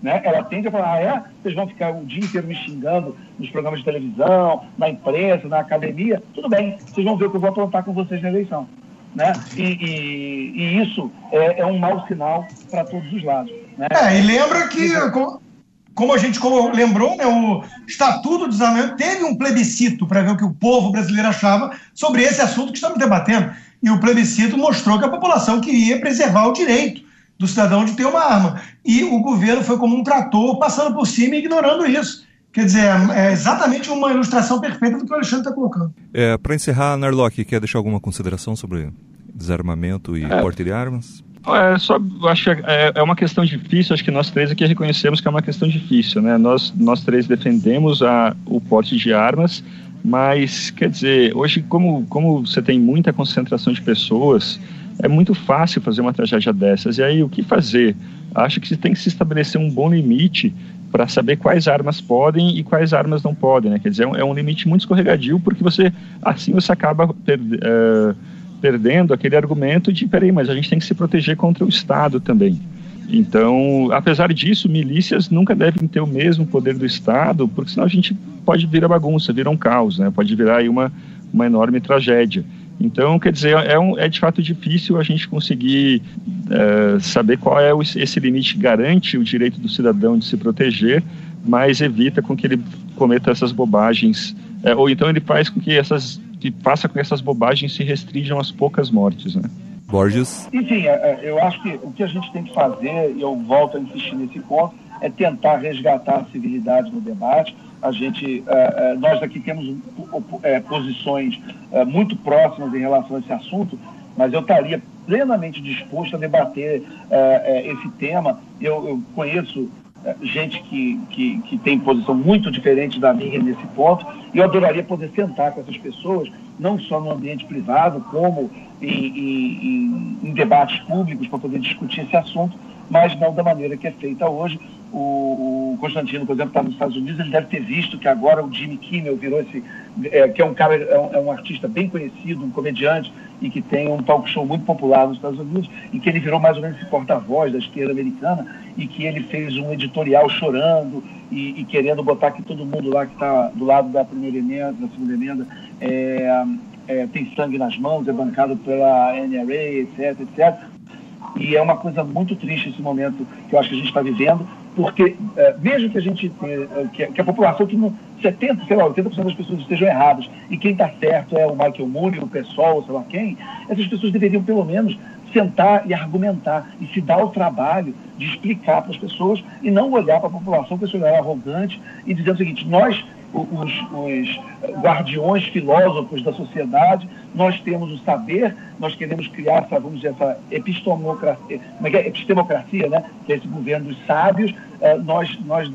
Né? Ela tende a falar, ah, é? Vocês vão ficar o dia inteiro me xingando nos programas de televisão, na imprensa, na academia, tudo bem, vocês vão ver o que eu vou aprontar com vocês na eleição, né? E, e, e isso é, é um mau sinal para todos os lados, né? É, e lembra que, como, como a gente como lembrou, né, o Estatuto do Desarmamento teve um plebiscito para ver o que o povo brasileiro achava sobre esse assunto que estamos debatendo, e o plebiscito mostrou que a população queria preservar o direito do cidadão de ter uma arma. E o governo foi como um trator, passando por cima e ignorando isso. Quer dizer, é exatamente uma ilustração perfeita do que o Alexandre está colocando. É, para encerrar, Narloch, quer deixar alguma consideração sobre desarmamento e é. porte de armas? É, só, acho que é, é uma questão difícil, acho que nós três aqui reconhecemos que é uma questão difícil, né? Nós, nós três defendemos a, o porte de armas, mas, quer dizer, hoje, como, como você tem muita concentração de pessoas, é muito fácil fazer uma tragédia dessas. E aí, o que fazer? Acho que você tem que se estabelecer um bom limite para saber quais armas podem e quais armas não podem, né? Quer dizer, é um, é um limite muito escorregadio, porque você, assim você acaba per, uh, perdendo aquele argumento de, peraí, mas a gente tem que se proteger contra o Estado também. Então, apesar disso, milícias nunca devem ter o mesmo poder do Estado, porque senão a gente pode virar bagunça, virar um caos, né? Pode virar aí uma, uma enorme tragédia. Então, quer dizer, é, um, é de fato difícil a gente conseguir uh, saber qual é o, esse limite que garante o direito do cidadão de se proteger, mas evita com que ele cometa essas bobagens, é, ou então ele faz com que essas, que faça com que essas bobagens se restringam às poucas mortes, né? Borges. Enfim, eu acho que o que a gente tem que fazer, e eu volto a insistir nesse ponto, é tentar resgatar a civilidade no debate. A gente, nós aqui temos posições muito próximas em relação a esse assunto, mas eu estaria plenamente disposto a debater esse tema. Eu, eu conheço gente que, que, que tem posição muito diferente da minha nesse ponto, e eu adoraria poder sentar com essas pessoas, não só no ambiente privado, como em, em, em debates públicos, para poder discutir esse assunto, mas não da maneira que é feita hoje. O, o Constantino, por exemplo, está nos Estados Unidos, ele deve ter visto que agora o Jimmy Kimmel virou esse, é, que é um cara, é um, é um artista bem conhecido, um comediante, e que tem um talk show muito popular nos Estados Unidos, e que ele virou mais ou menos esse porta-voz da esquerda americana, e que ele fez um editorial chorando e, e querendo botar que todo mundo lá que está do lado da primeira emenda, da segunda emenda, é, é, tem sangue nas mãos, é bancado pela N R A, etc, etcétera. E é uma coisa muito triste esse momento que eu acho que a gente está vivendo, porque é, mesmo que a gente é, que, que a população, que não, setenta por cento, sei lá, oitenta por cento das pessoas estejam erradas, e quem está certo é o Michael Moore, o pessoal, sei lá quem, essas pessoas deveriam pelo menos sentar e argumentar, e se dar o trabalho de explicar para as pessoas, e não olhar para a população com esse olhar arrogante e dizer o seguinte: nós, os, os guardiões filósofos da sociedade, nós temos o saber, nós queremos criar, vamos dizer, essa epistemocracia, epistemocracia, né? Que é esse governo dos sábios. Nós, nós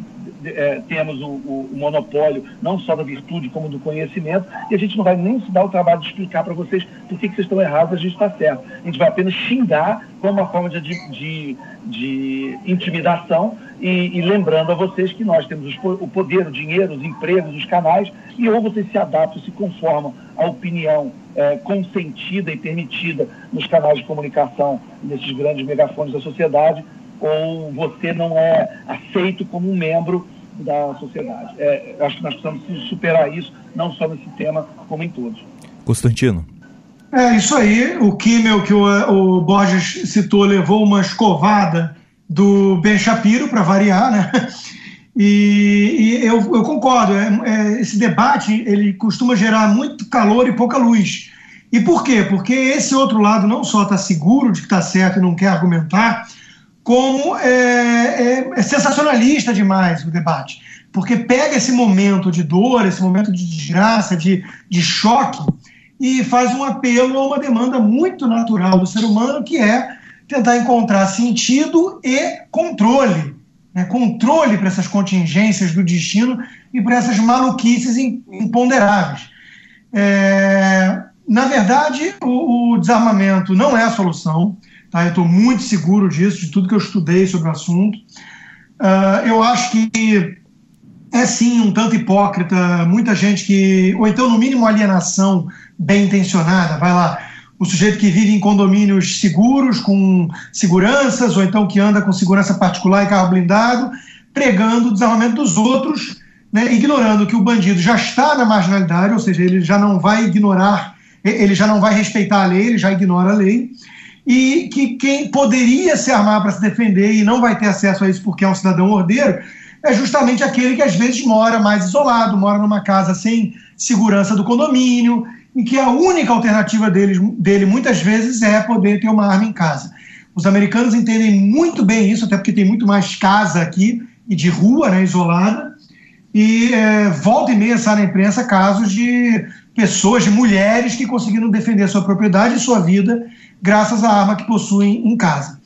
é, temos o, o monopólio não só da virtude como do conhecimento, e a gente não vai nem se dar o trabalho de explicar para vocês por que, que vocês estão errados e a gente está certo. A gente vai apenas xingar como uma forma de, de, de intimidação, e, e lembrando a vocês que nós temos os, o poder, o dinheiro, os empregos, os canais, e ou vocês se adaptam, se conformam à opinião é, consentida e permitida nos canais de comunicação, nesses grandes megafones da sociedade, ou você não é aceito como um membro da sociedade. É, acho que nós precisamos superar isso, não só nesse tema, como em todos. Constantino. É isso aí. O Kimmel, que o, o Borges citou, levou uma escovada do Ben Shapiro, para variar, né? E, e eu, eu concordo. É, é, esse debate, ele costuma gerar muito calor e pouca luz. E por quê? Porque esse outro lado não só está seguro de que está certo e não quer argumentar, como é, é, é sensacionalista demais o debate, porque pega esse momento de dor, esse momento de desgraça, de, de choque, e faz um apelo a uma demanda muito natural do ser humano, que é tentar encontrar sentido e controle, né? Controle para essas contingências do destino e para essas maluquices imponderáveis. É, na verdade, o, o desarmamento não é a solução. Eu estou muito seguro disso, de tudo que eu estudei sobre o assunto. Uh, eu acho que é, sim, um tanto hipócrita, muita gente que... Ou então, no mínimo, alienação bem intencionada. Vai lá, o sujeito que vive em condomínios seguros, com seguranças, ou então que anda com segurança particular e carro blindado, pregando o desarmamento dos outros, né, ignorando que o bandido já está na marginalidade, ou seja, ele já não vai ignorar, ele já não vai respeitar a lei, ele já ignora a lei. E que quem poderia se armar para se defender e não vai ter acesso a isso porque é um cidadão ordeiro, é justamente aquele que às vezes mora mais isolado, mora numa casa sem segurança do condomínio, e que a única alternativa dele, dele muitas vezes é poder ter uma arma em casa. Os americanos entendem muito bem isso, até porque tem muito mais casa aqui e de rua, né, isolada, e é, volta e meia sai na imprensa casos de pessoas, de mulheres que conseguiram defender sua propriedade e sua vida graças à arma que possuem em casa.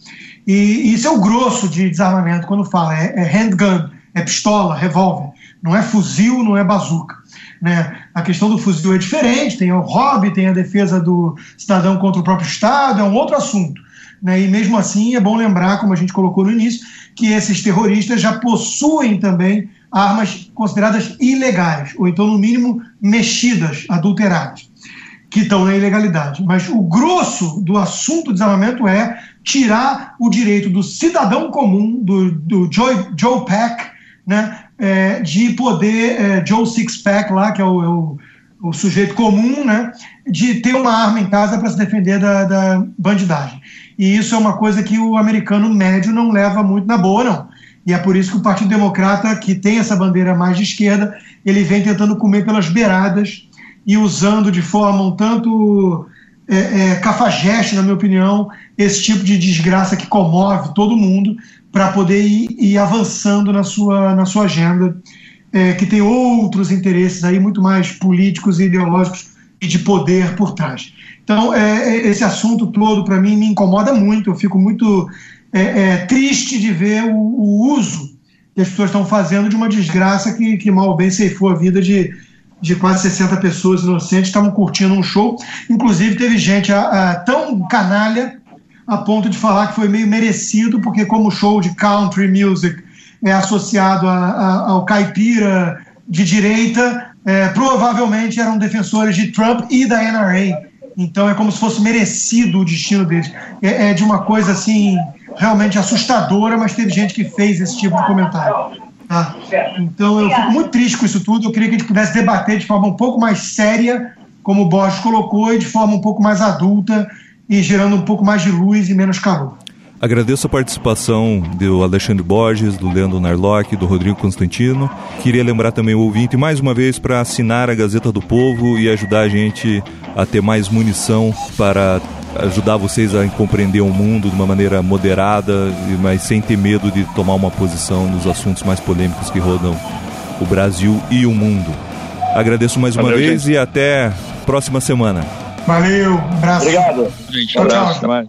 E isso é o grosso de desarmamento quando fala, é, é handgun, é pistola, revólver, não é fuzil, não é bazuca, né? A questão do fuzil é diferente, tem o hobby, tem a defesa do cidadão contra o próprio Estado, é um outro assunto, né? E mesmo assim é bom lembrar, como a gente colocou no início, que esses terroristas já possuem também armas consideradas ilegais, ou então no mínimo mexidas, adulteradas, que estão na ilegalidade. Mas o grosso do assunto desarmamento é tirar o direito do cidadão comum, do, do Joe, Joe Pack, né, é, de poder, é, Joe Sixpack lá, que é o, é o, o sujeito comum, né, de ter uma arma em casa para se defender da, da bandidagem. E isso é uma coisa que o americano médio não leva muito na boa, não. E é por isso que o Partido Democrata, que tem essa bandeira mais de esquerda, ele vem tentando comer pelas beiradas, e usando de forma um tanto é, é, cafajeste, na minha opinião, esse tipo de desgraça que comove todo mundo para poder ir, ir avançando na sua, na sua agenda, é, que tem outros interesses aí muito mais políticos e ideológicos e de poder por trás. Então, é, esse assunto todo, para mim, me incomoda muito. Eu fico muito é, é, triste de ver o, o uso que as pessoas estão fazendo de uma desgraça que, que mal ou bem ceifou a vida de, de quase sessenta pessoas inocentes que estavam curtindo um show. Inclusive, teve gente a, a, tão canalha a ponto de falar que foi meio merecido, porque como o show de country music é associado a, a, ao caipira de direita, é, provavelmente eram defensores de Trump e da N R A. Então é como se fosse merecido o destino deles. É, é de uma coisa assim realmente assustadora, mas teve gente que fez esse tipo de comentário. Tá? Então eu fico muito triste com isso tudo. Eu queria que a gente pudesse debater de forma um pouco mais séria, como o Borges colocou, e de forma um pouco mais adulta, e gerando um pouco mais de luz e menos calor. Agradeço a participação do Alexandre Borges, do Leandro Narloch, do Rodrigo Constantino. Queria lembrar também o ouvinte, mais uma vez, para assinar a Gazeta do Povo e ajudar a gente a ter mais munição para ajudar vocês a compreender o mundo de uma maneira moderada, mas sem ter medo de tomar uma posição nos assuntos mais polêmicos que rodam o Brasil e o mundo. Agradeço mais uma Valeu, vez gente. E até próxima semana. Valeu, um abraço. Obrigado. Gente, um abraço. Até mais.